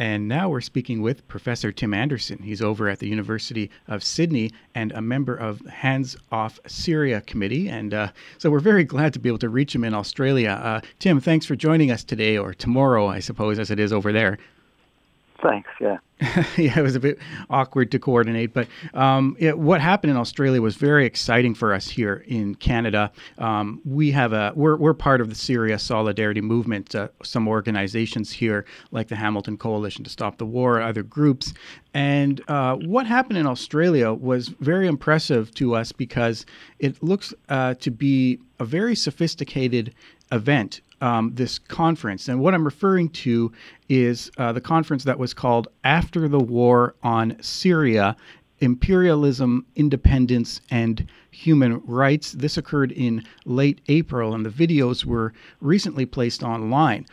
And now we're speaking with Professor Tim Anderson. He's over at the University of Sydney and a member of Hands Off Syria Committee. And so we're very glad to be able to reach him in Australia. Tim, thanks for joining us today, or tomorrow, I suppose, as it is over there. Thanks, yeah. It was a bit awkward to coordinate, but what happened in Australia was very exciting for us here in Canada. We're part of the Syria Solidarity Movement. Some organizations here, like the Hamilton Coalition to Stop the War, other groups. And what happened in Australia was very impressive to us because it looks to be a very sophisticated event. This conference. And what I'm referring to is the conference that was called After the War on Syria, Imperialism, Independence, and Human Rights. This occurred in late April, and the videos were recently placed online.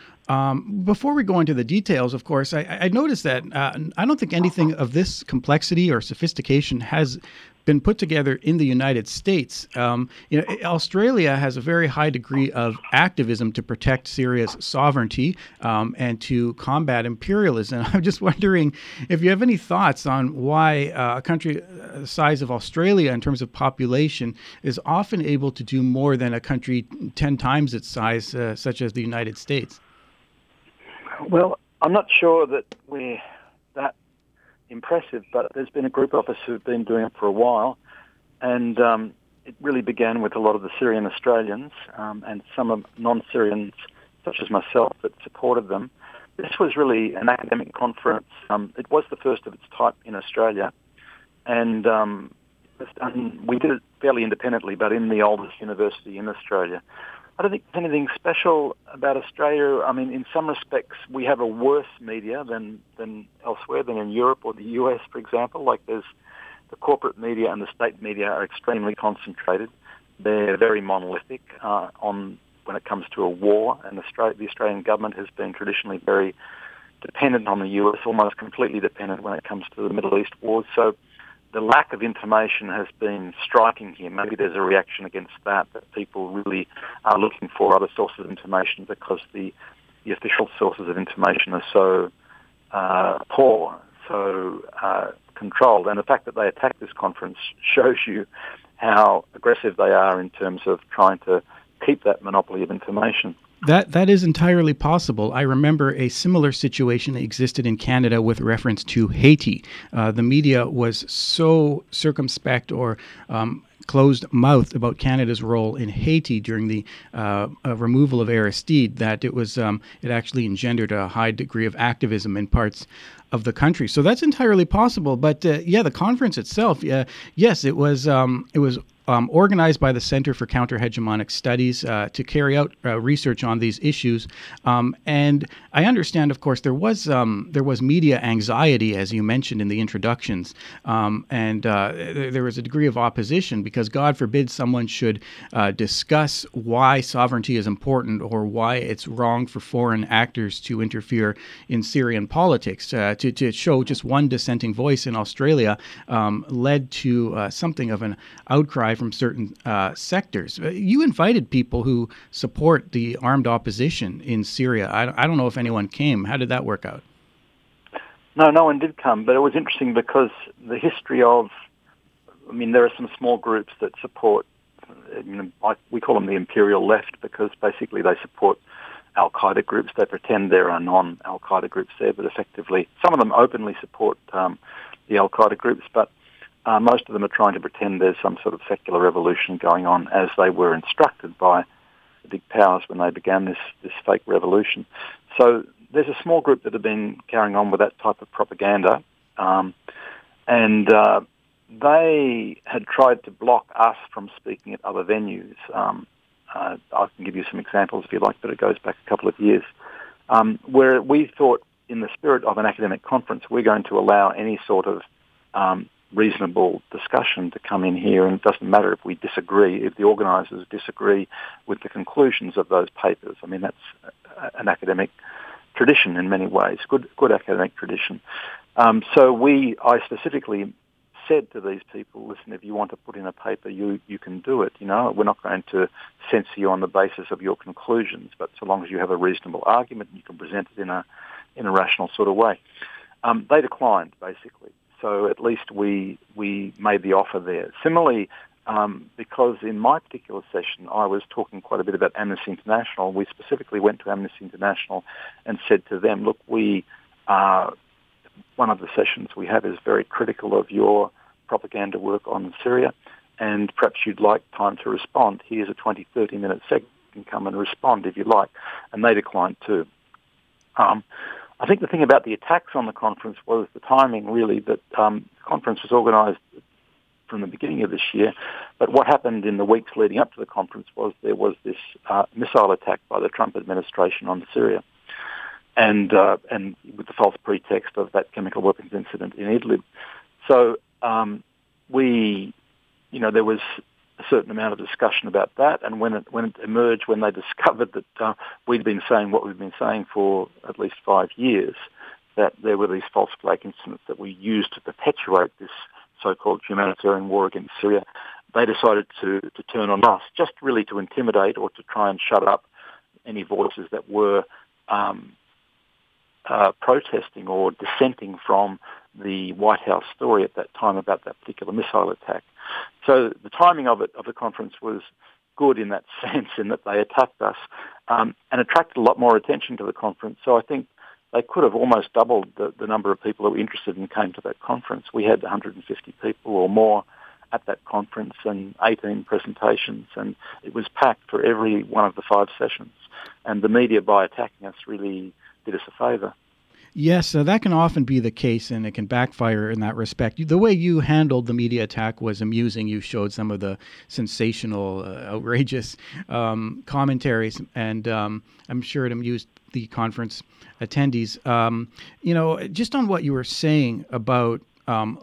Before we go into the details, of course, I noticed that I don't think anything of this complexity or sophistication has been put together in the United States. Australia has a very high degree of activism to protect Syria's sovereignty and to combat imperialism. I'm just wondering if you have any thoughts on why a country the size of Australia in terms of population is often able to do more than a country 10 times its size, such as the United States. Well, I'm not sure that we're that impressive, but there's been a group of us who've been doing it for a while, and it really began with a lot of the Syrian Australians and some non-Syrians, such as myself, that supported them. This was really an academic conference. It was the first of its type in Australia, and we did it fairly independently, but in the oldest university in Australia. I don't think there's anything special about Australia. I mean, in some respects, we have a worse media than elsewhere, than in Europe or the US, for example. Like, there's the corporate media and the state media are extremely concentrated. They're very monolithic when it comes to a war, and the Australian government has been traditionally very dependent on the US, almost completely dependent when it comes to the Middle East wars. So the lack of information has been striking here. Maybe there's a reaction against that people really are looking for other sources of information because the official sources of information are so poor, so controlled. And the fact that they attacked this conference shows you how aggressive they are in terms of trying to keep that monopoly of information. That is entirely possible. I remember a similar situation existed in Canada with reference to Haiti. The media was so circumspect or closed-mouthed about Canada's role in Haiti during the removal of Aristide that it was it actually engendered a high degree of activism in parts of the country. So that's entirely possible. But the conference itself, yes, it was organized by the Center for Counterhegemonic Studies to carry out research on these issues, and I understand, of course, there was media anxiety, as you mentioned in the introductions, and there was a degree of opposition because, God forbid, someone should discuss why sovereignty is important or why it's wrong for foreign actors to interfere in Syrian politics. To show just one dissenting voice in Australia led to something of an outcry from certain sectors. You invited people who support the armed opposition in Syria. I don't know if anyone came. How did that work out? No one did come, but it was interesting because the history of, I mean, there are some small groups that support, we call them the imperial left because basically they support al-Qaeda groups. They pretend there are non-al-Qaeda groups there, but effectively, some of them openly support the al-Qaeda groups, but most of them are trying to pretend there's some sort of secular revolution going on as they were instructed by the big powers when they began this fake revolution. So there's a small group that have been carrying on with that type of propaganda, and they had tried to block us from speaking at other venues. I can give you some examples if you like, but it goes back a couple of years, where we thought in the spirit of an academic conference, we're going to allow any sort of reasonable discussion to come in here, and it doesn't matter if we disagree, if the organisers disagree with the conclusions of those papers. I mean, that's an academic tradition in many ways, good academic tradition. So I specifically said to these people, listen, if you want to put in a paper, you can do it. You know, we're not going to censor you on the basis of your conclusions, but so long as you have a reasonable argument and you can present it in a in a rational sort of way. They declined, basically. So at least we made the offer there. Similarly, because in my particular session, I was talking quite a bit about Amnesty International. We specifically went to Amnesty International and said to them, look, one of the sessions we have is very critical of your propaganda work on Syria, and perhaps you'd like time to respond. Here's a 20, 30-minute segment. You can come and respond if you like. And they declined too. I think the thing about the attacks on the conference was the timing, really, that the conference was organised from the beginning of this year. But what happened in the weeks leading up to the conference was there was this missile attack by the Trump administration on Syria, and with the false pretext of that chemical weapons incident in Idlib. So there was a certain amount of discussion about that, and when it emerged, when they discovered that we'd been saying what we've been saying for at least 5 years, that there were these false flag incidents that we used to perpetuate this so-called humanitarian war against Syria, they decided to turn on us, just really to intimidate or to try and shut up any voices that were protesting or dissenting from the White House story at that time about that particular missile attack. So the timing of the conference was good in that sense, in that they attacked us and attracted a lot more attention to the conference. So I think they could have almost doubled the number of people who were interested and came to that conference. We had 150 people or more at that conference and 18 presentations, and it was packed for every one of the 5 sessions. And the media, by attacking us, really did us a favour. Yes, so that can often be the case, and it can backfire in that respect. The way you handled the media attack was amusing. You showed some of the sensational, outrageous commentaries, and I'm sure it amused the conference attendees. Just on what you were saying about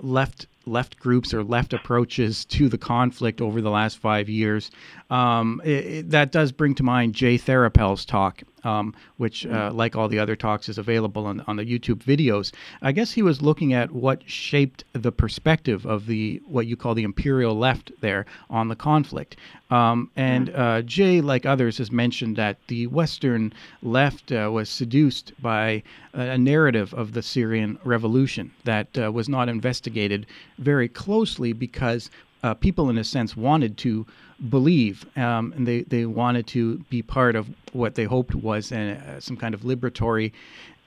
left groups or left approaches to the conflict over the last 5 years. That does bring to mind Jay Tharappel's talk, which, like all the other talks, is available on the YouTube videos. I guess he was looking at what shaped the perspective of what you call the imperial left there on the conflict. Jay, like others, has mentioned that the Western left was seduced by a narrative of the Syrian revolution that was not investigated very closely because people, in a sense, wanted to believe, and they wanted to be part of what they hoped was some kind of liberatory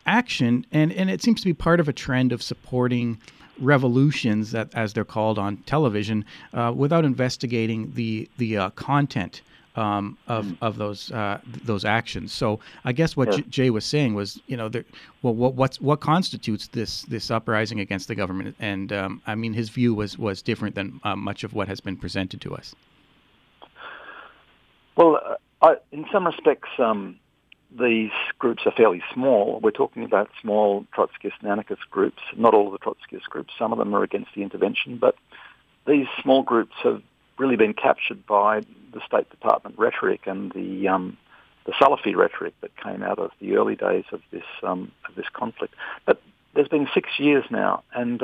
action, and it seems to be part of a trend of supporting revolutions, that as they're called on television, without investigating the content of those actions. So I guess what Jay was saying was, what constitutes this uprising against the government? And his view was different than much of what has been presented to us. Well, in some respects, these groups are fairly small. We're talking about small Trotskyist and anarchist groups. Not all of the Trotskyist groups. Some of them are against the intervention, but these small groups have really been captured by the State Department rhetoric and the Salafi rhetoric that came out of the early days of this conflict. But there's been 6 years now, and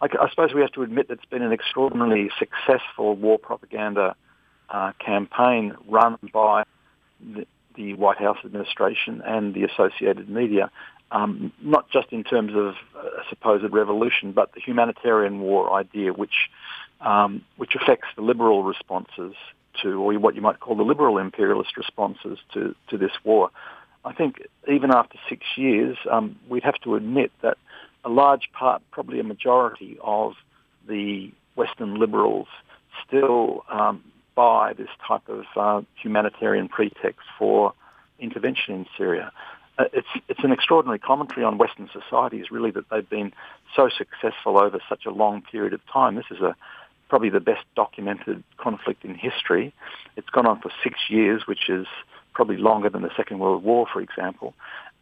I suppose we have to admit that it's been an extraordinarily successful war propaganda campaign run by the White House administration and the associated media, not just in terms of a supposed revolution, but the humanitarian war idea, which affects the liberal responses to, or what you might call the liberal imperialist responses to this war. I think even after 6 years, we'd have to admit that a large part, probably a majority of the Western liberals still buy this type of humanitarian pretext for intervention in Syria. It's an extraordinary commentary on Western societies, really, that they've been so successful over such a long period of time. This is probably the best documented conflict in history. It's gone on for 6 years, which is probably longer than the Second World War, for example.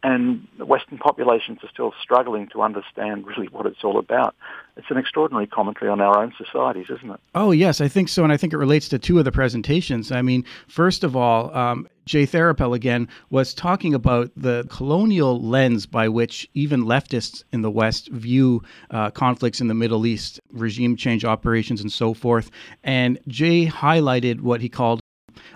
And the Western populations are still struggling to understand really what it's all about. It's an extraordinary commentary on our own societies, isn't it? Oh, yes, I think so. And I think it relates to two of the presentations. I mean, first of all, Jay Tharappel, again, was talking about the colonial lens by which even leftists in the West view conflicts in the Middle East, regime change operations and so forth. And Jay highlighted what he called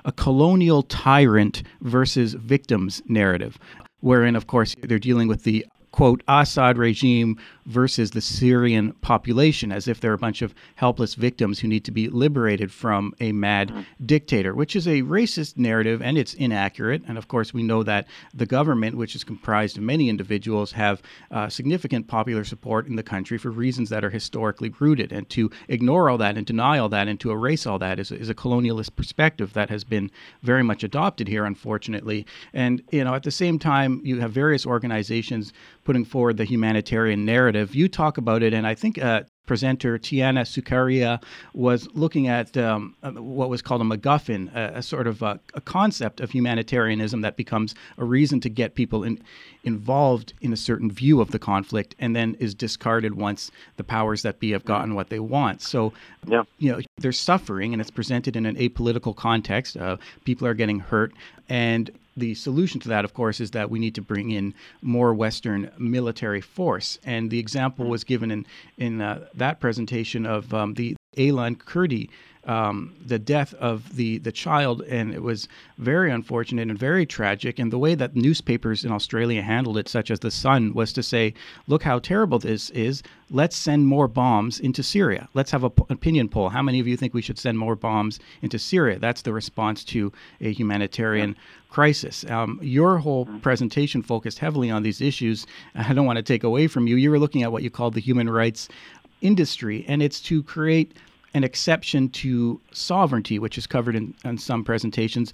a colonial tyrant versus victims narrative. wherein, of course, they're dealing with the, quote, Assad regime versus the Syrian population, as if they're a bunch of helpless victims who need to be liberated from a mad dictator, which is a racist narrative, and it's inaccurate. And of course, we know that the government, which is comprised of many individuals, have significant popular support in the country for reasons that are historically rooted. And to ignore all that and deny all that and to erase all that is a colonialist perspective that has been very much adopted here, unfortunately. And, you know, at the same time, you have various organizations putting forward the humanitarian narrative. You talk about it, and I think presenter Tiana Sukaria was looking at what was called a MacGuffin, a sort of a concept of humanitarianism that becomes a reason to get people involved in a certain view of the conflict, and then is discarded once the powers that be have gotten what they want. So, yeah. You know, they're suffering, and it's presented in an apolitical context. People are getting hurt, and the solution to that, of course, is that we need to bring in more Western military force. And the example was given in that presentation of the Alan Kurdi, the death of the child, and it was very unfortunate and very tragic. And the way that newspapers in Australia handled it, such as The Sun, was to say, look how terrible this is. Let's send more bombs into Syria. Let's have an opinion poll. How many of you think we should send more bombs into Syria? That's the response to a humanitarian crisis. Your whole presentation focused heavily on these issues. I don't want to take away from you. You were looking at what you called the human rights industry, and it's to create an exception to sovereignty, which is covered in some presentations,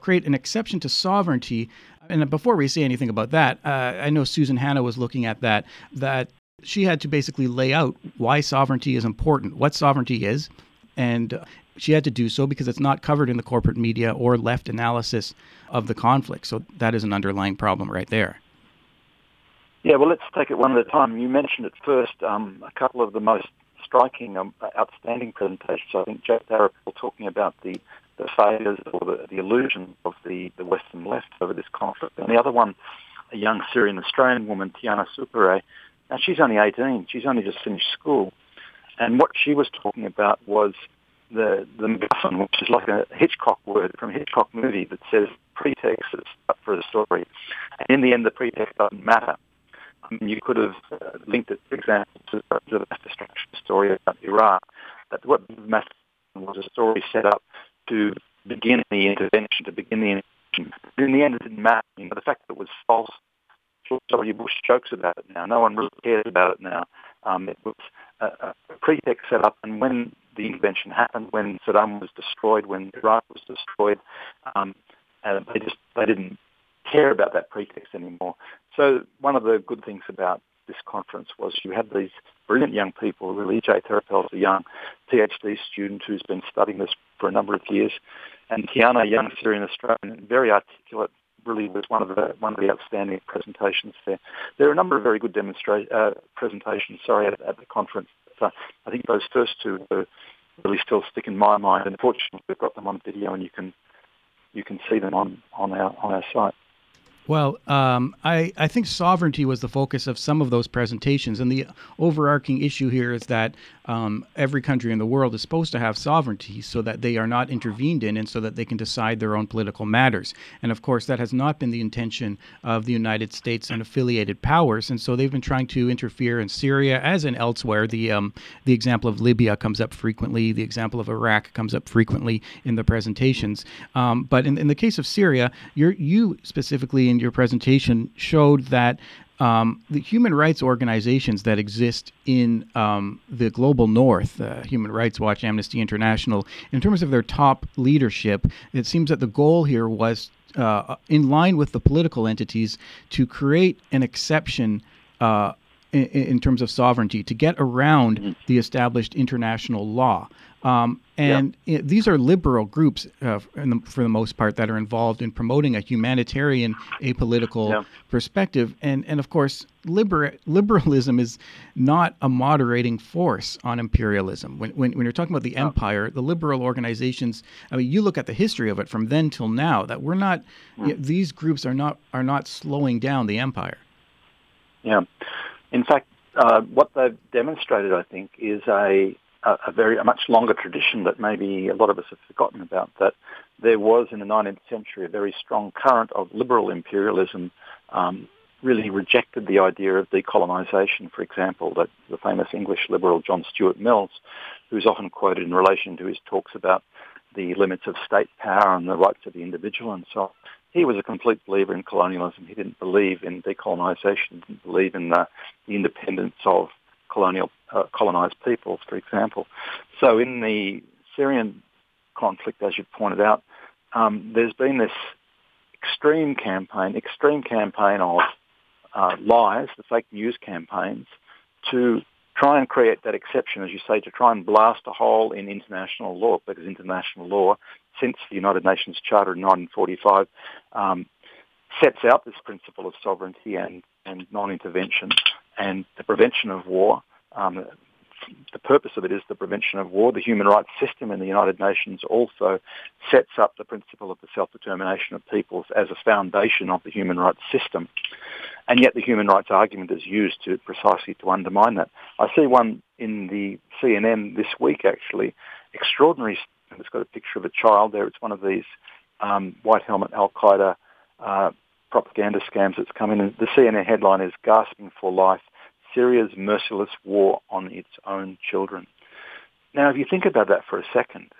create an exception to sovereignty. And before we say anything about that, I know Susan Hanna was looking at that she had to basically lay out why sovereignty is important, what sovereignty is, and she had to do so because it's not covered in the corporate media or left analysis of the conflict. So that is an underlying problem right there. Yeah, well, let's take it one at a time. You mentioned at first a couple of the most striking, outstanding presentations. I think Jay Tharappel talking about the failures or the illusion of the Western left over this conflict. And the other one, a young Syrian-Australian woman, Tiana Supere. Now, she's only 18. She's only just finished school. And what she was talking about was the MacGuffin, which is like a Hitchcock word from a Hitchcock movie that says pretext is up for a story. And in the end, the pretext doesn't matter. I mean, you could have linked it, for example, to the mass destruction story about Iraq. But what mass destruction was a story set up to begin the intervention, But in the end, it didn't matter. You know, the fact that it was false, George W. Bush jokes about it now. No one really cares about it now. It was a pretext set up, and when the intervention happened, when Saddam was destroyed, when Iraq was destroyed, they didn't care about that pretext anymore. So one of the good things about this conference was you had these brilliant young people, really. Jay Tharappel is a young PhD student who's been studying this for a number of years, and Tiana, a young Syrian-Australian, very articulate, really was one of the outstanding presentations there. There are a number of very good presentations. At the conference. So I think those first two really still stick in my mind, and fortunately we've got them on video, and you can see them on our site. Well, I think sovereignty was the focus of some of those presentations. And the overarching issue here is that every country in the world is supposed to have sovereignty so that they are not intervened in and so that they can decide their own political matters. And, of course, that has not been the intention of the United States and affiliated powers. And so they've been trying to interfere in Syria as in elsewhere. The example of Libya comes up frequently. The example of Iraq comes up frequently in the presentations. But in the case of Syria, you specifically in your presentation showed that the human rights organizations that exist in the global north, Human Rights Watch, Amnesty International, in terms of their top leadership, it seems that the goal here was, in line with the political entities, to create an exception in terms of sovereignty, to get around the established international law. These are liberal groups, for the most part, that are involved in promoting a humanitarian, apolitical perspective. And of course, liberalism is not a moderating force on imperialism. When you're talking about the empire, the liberal organizations, I mean, you look at the history of it from then till now, that we're not, these groups are not slowing down the empire. Yeah. In fact, what they've demonstrated, I think, is a much longer tradition that maybe a lot of us have forgotten about, that there was in the 19th century a very strong current of liberal imperialism, really rejected the idea of decolonisation, for example, that the famous English liberal John Stuart Mill, who's often quoted in relation to his talks about the limits of state power and the rights of the individual and so on. He was a complete believer in colonialism. He didn't believe in decolonisation, didn't believe in the independence of colonised peoples, for example. So in the Syrian conflict, as you pointed out, there's been this extreme campaign of lies, the fake news campaigns, to try and create that exception, as you say, to try and blast a hole in international law, because international law, since the United Nations Charter in 1945, sets out this principle of sovereignty and non-intervention and the prevention of war. The purpose of it is the prevention of war. The human rights system in the United Nations also sets up the principle of the self-determination of peoples as a foundation of the human rights system. And yet the human rights argument is used to precisely to undermine that. I see one in the CNN this week, actually, extraordinary. It's got a picture of a child there. It's one of these White Helmet al-Qaeda propaganda scams that's come in. And the CNN headline is "Gasping for Life: Syria's Merciless War on Its Own Children." Now, if you think about that for a second,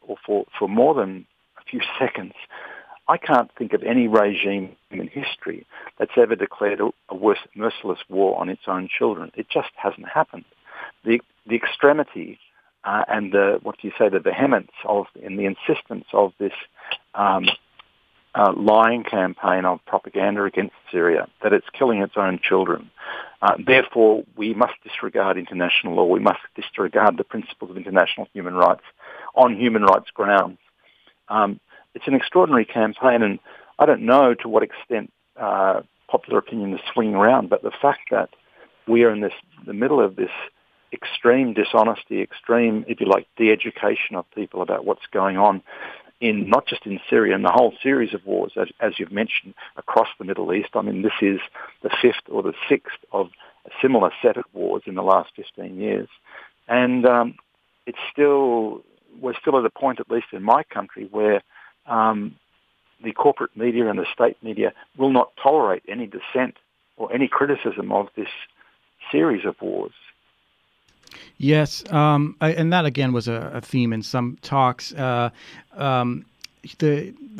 or for more than a few seconds, I can't think of any regime in history that's ever declared a worse merciless war on its own children. It just hasn't happened. The extremity and the vehemence of and the insistence of this lying campaign of propaganda against Syria, that it's killing its own children. Therefore, we must disregard international law. We must disregard the principles of international human rights on human rights grounds. It's an extraordinary campaign, and I don't know to what extent popular opinion is swinging around, but the fact that we are in the middle of this extreme dishonesty, extreme, if you like, de-education of people about what's going on, in not just in Syria, in the whole series of wars, as you've mentioned, across the Middle East. I mean, this is the fifth or the sixth of a similar set of wars in the last 15 years. And we're still at a point, at least in my country, where the corporate media and the state media will not tolerate any dissent or any criticism of this series of wars. Yes, and that again was a theme in some talks. The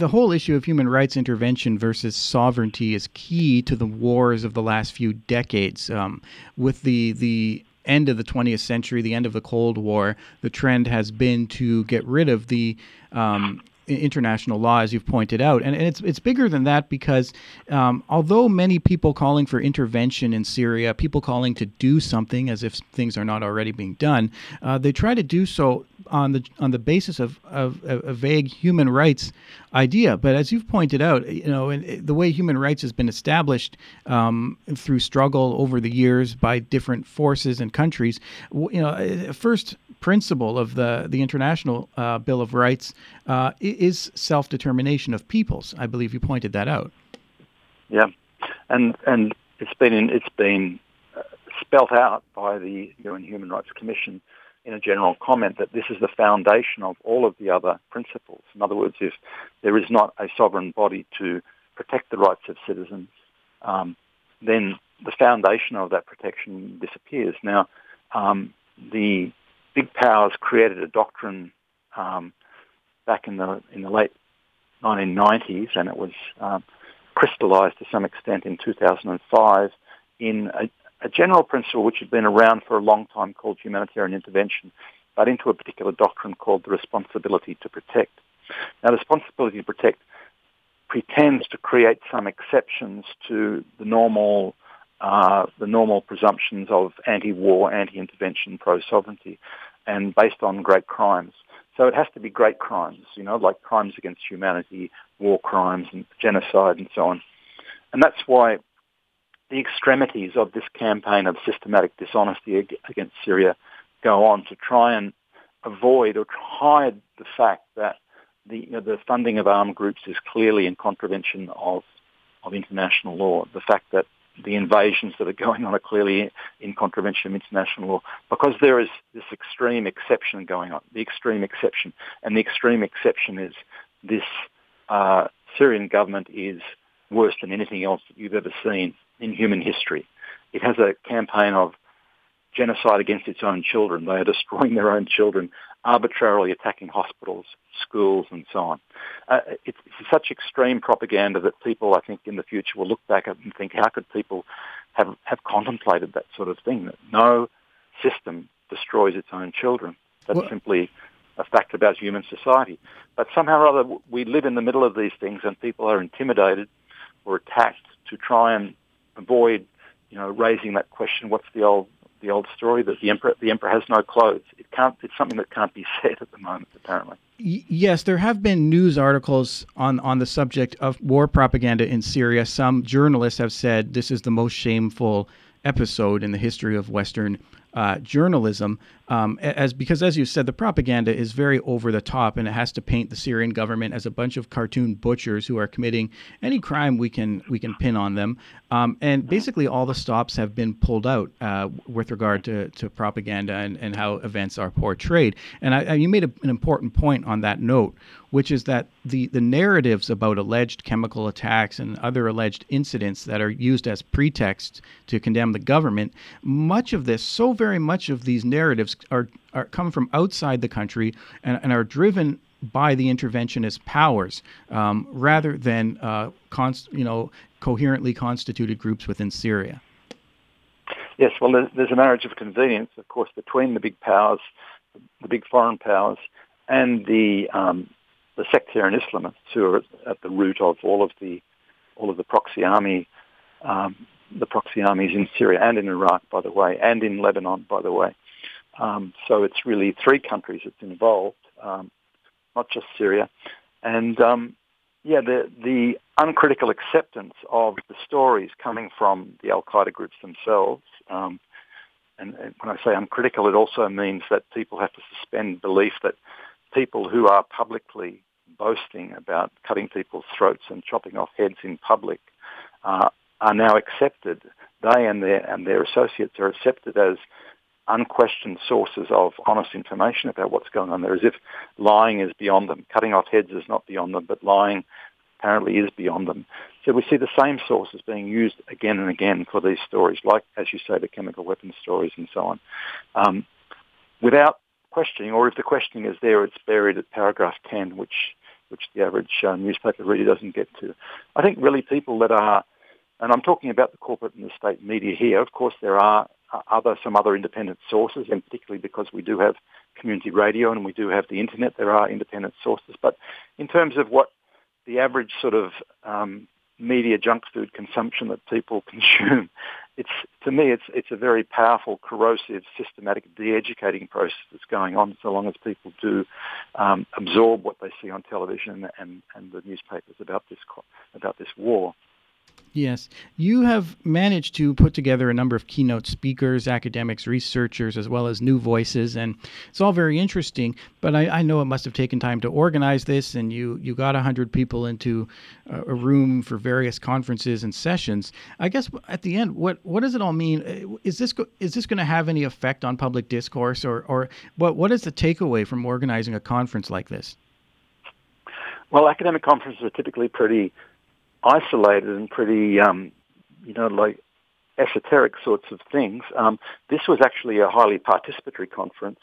whole issue of human rights intervention versus sovereignty is key to the wars of the last few decades. With the end of the 20th century, the end of the Cold War, the trend has been to get rid of the international law, as you've pointed out. And it's bigger than that because although many people calling for intervention in Syria, people calling to do something as if things are not already being done, they try to do so on the basis of a vague human rights idea. But as you've pointed out, and the way human rights has been established through struggle over the years by different forces and countries, first principle of the International Bill of Rights is self-determination of peoples. I believe you pointed that out. Yeah, and it's been spelt out by the UN Human Rights Commission in a general comment that this is the foundation of all of the other principles. In other words, if there is not a sovereign body to protect the rights of citizens, then the foundation of that protection disappears. Now, the big powers created a doctrine back in the late 1990s, and it was crystallised to some extent in 2005 in a general principle which had been around for a long time called humanitarian intervention, but into a particular doctrine called the responsibility to protect. Now, the responsibility to protect pretends to create some exceptions to the normal presumptions of anti-war, anti-intervention, pro-sovereignty, and based on great crimes. So it has to be great crimes, like crimes against humanity, war crimes, and genocide, and so on. And that's why the extremities of this campaign of systematic dishonesty against Syria go on to try and avoid or hide the fact that the funding of armed groups is clearly in contravention of international law. The fact that the invasions that are going on are clearly in contravention of international law, because there is this extreme exception going on, the extreme exception. And the extreme exception is this Syrian government is worse than anything else that you've ever seen in human history. It has a campaign of genocide against its own children. They are destroying their own children, arbitrarily attacking hospitals, schools, and so on. It's such extreme propaganda that people, I think, in the future will look back at and think, how could people have contemplated that sort of thing, that no system destroys its own children? That's simply a fact about human society. But somehow or other, we live in the middle of these things, and people are intimidated or attacked to try and avoid, you know, raising that question. What's the old story that the emperor has no clothes? It's something that can't be said at the moment, apparently. Yes, there have been news articles on the subject of war propaganda in Syria. Some journalists have said this is the most shameful episode in the history of Western journalism, because as you said, the propaganda is very over the top, and it has to paint the Syrian government as a bunch of cartoon butchers who are committing any crime we can pin on them. And basically all the stops have been pulled out with regard to propaganda and how events are portrayed. And you made an important point on that note, which is that the narratives about alleged chemical attacks and other alleged incidents that are used as pretext to condemn the government, very much of these narratives are come from outside the country and are driven by the interventionist powers rather than coherently constituted groups within Syria. Yes, well, there's a marriage of convenience, of course, between the big powers, the big foreign powers, and the sectarian Islamists who are at the root of all of the proxy army. The proxy armies in Syria and in Iraq, by the way, and in Lebanon, by the way. So it's really three countries that's involved, not just Syria. And, the uncritical acceptance of the stories coming from the al-Qaeda groups themselves, and when I say uncritical, it also means that people have to suspend belief that people who are publicly boasting about cutting people's throats and chopping off heads in public are now accepted. They and their associates are accepted as unquestioned sources of honest information about what's going on there, as if lying is beyond them. Cutting off heads is not beyond them, but lying apparently is beyond them. So we see the same sources being used again and again for these stories, like, as you say, the chemical weapons stories and so on. Without questioning, or if the questioning is there, it's buried at paragraph 10, which the average newspaper really doesn't get to. I think really people that are... And I'm talking about the corporate and the state media here. Of course, there are some other independent sources, and particularly because we do have community radio and we do have the internet, there are independent sources. But in terms of what the average sort of media junk food consumption that people consume, it's to me a very powerful, corrosive, systematic de-educating process that's going on, so long as people do absorb what they see on television and the newspapers about this war. Yes. You have managed to put together a number of keynote speakers, academics, researchers, as well as new voices, and it's all very interesting, but I know it must have taken time to organize this, and you got 100 people into a room for various conferences and sessions. I guess at the end, what does it all mean? Is this going to have any effect on public discourse, or what is the takeaway from organizing a conference like this? Well, academic conferences are typically pretty isolated and pretty, esoteric sorts of things. This was actually a highly participatory conference.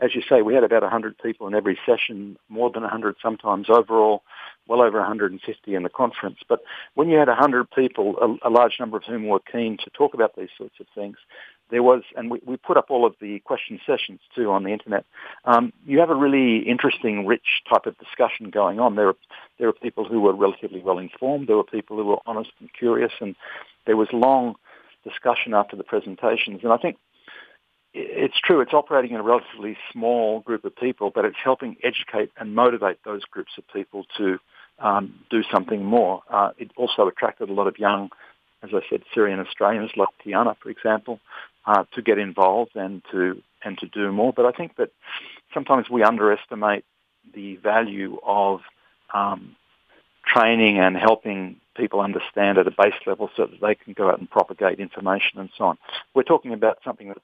As you say, we had about 100 people in every session, more than 100 sometimes overall, well over 150 in the conference. But when you had 100 people, a large number of whom were keen to talk about these sorts of things, there was, and we put up all of the question sessions too on the internet. You have a really interesting, rich type of discussion going on. There are people who were relatively well informed. There were people who were honest and curious, and there was long discussion after the presentations. And I think it's true, it's operating in a relatively small group of people, but it's helping educate and motivate those groups of people to do something more. It also attracted a lot of young, as I said, Syrian Australians like Tiana, for example, to get involved and to do more. But I think that sometimes we underestimate the value of training and helping people understand at a base level so that they can go out and propagate information and so on. We're talking about something that's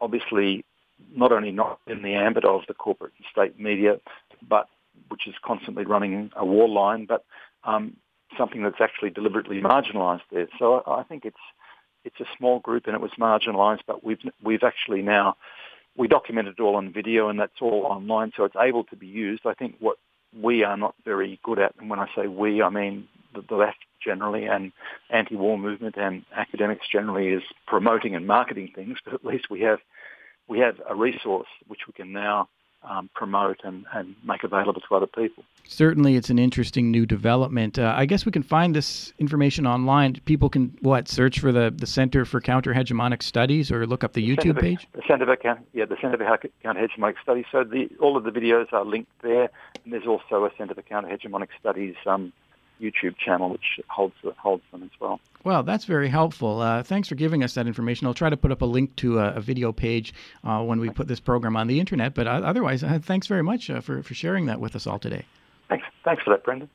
obviously not only not in the ambit of the corporate and state media, but which is constantly running a war line, but something that's actually deliberately marginalised there. So I think it's a small group and it was marginalised, but we've actually now, we documented it all on video and that's all online, so it's able to be used. I think what we are not very good at, and when I say we, I mean the left generally and anti-war movement and academics generally, is promoting and marketing things, but at least we have a resource which we can now promote and make available to other people. Certainly, it's an interesting new development. I guess we can find this information online. People can, search for the Center for Counterhegemonic Studies or look up the YouTube page? The Center for Counterhegemonic Studies. So all of the videos are linked there, and there's also a Center for Counterhegemonic Studies YouTube channel which holds them as well. Well, that's very helpful. Thanks for giving us that information. I'll try to put up a link to a video page when we put this program on the internet. But otherwise, thanks very much for sharing that with us all today. Thanks for that, Brendan.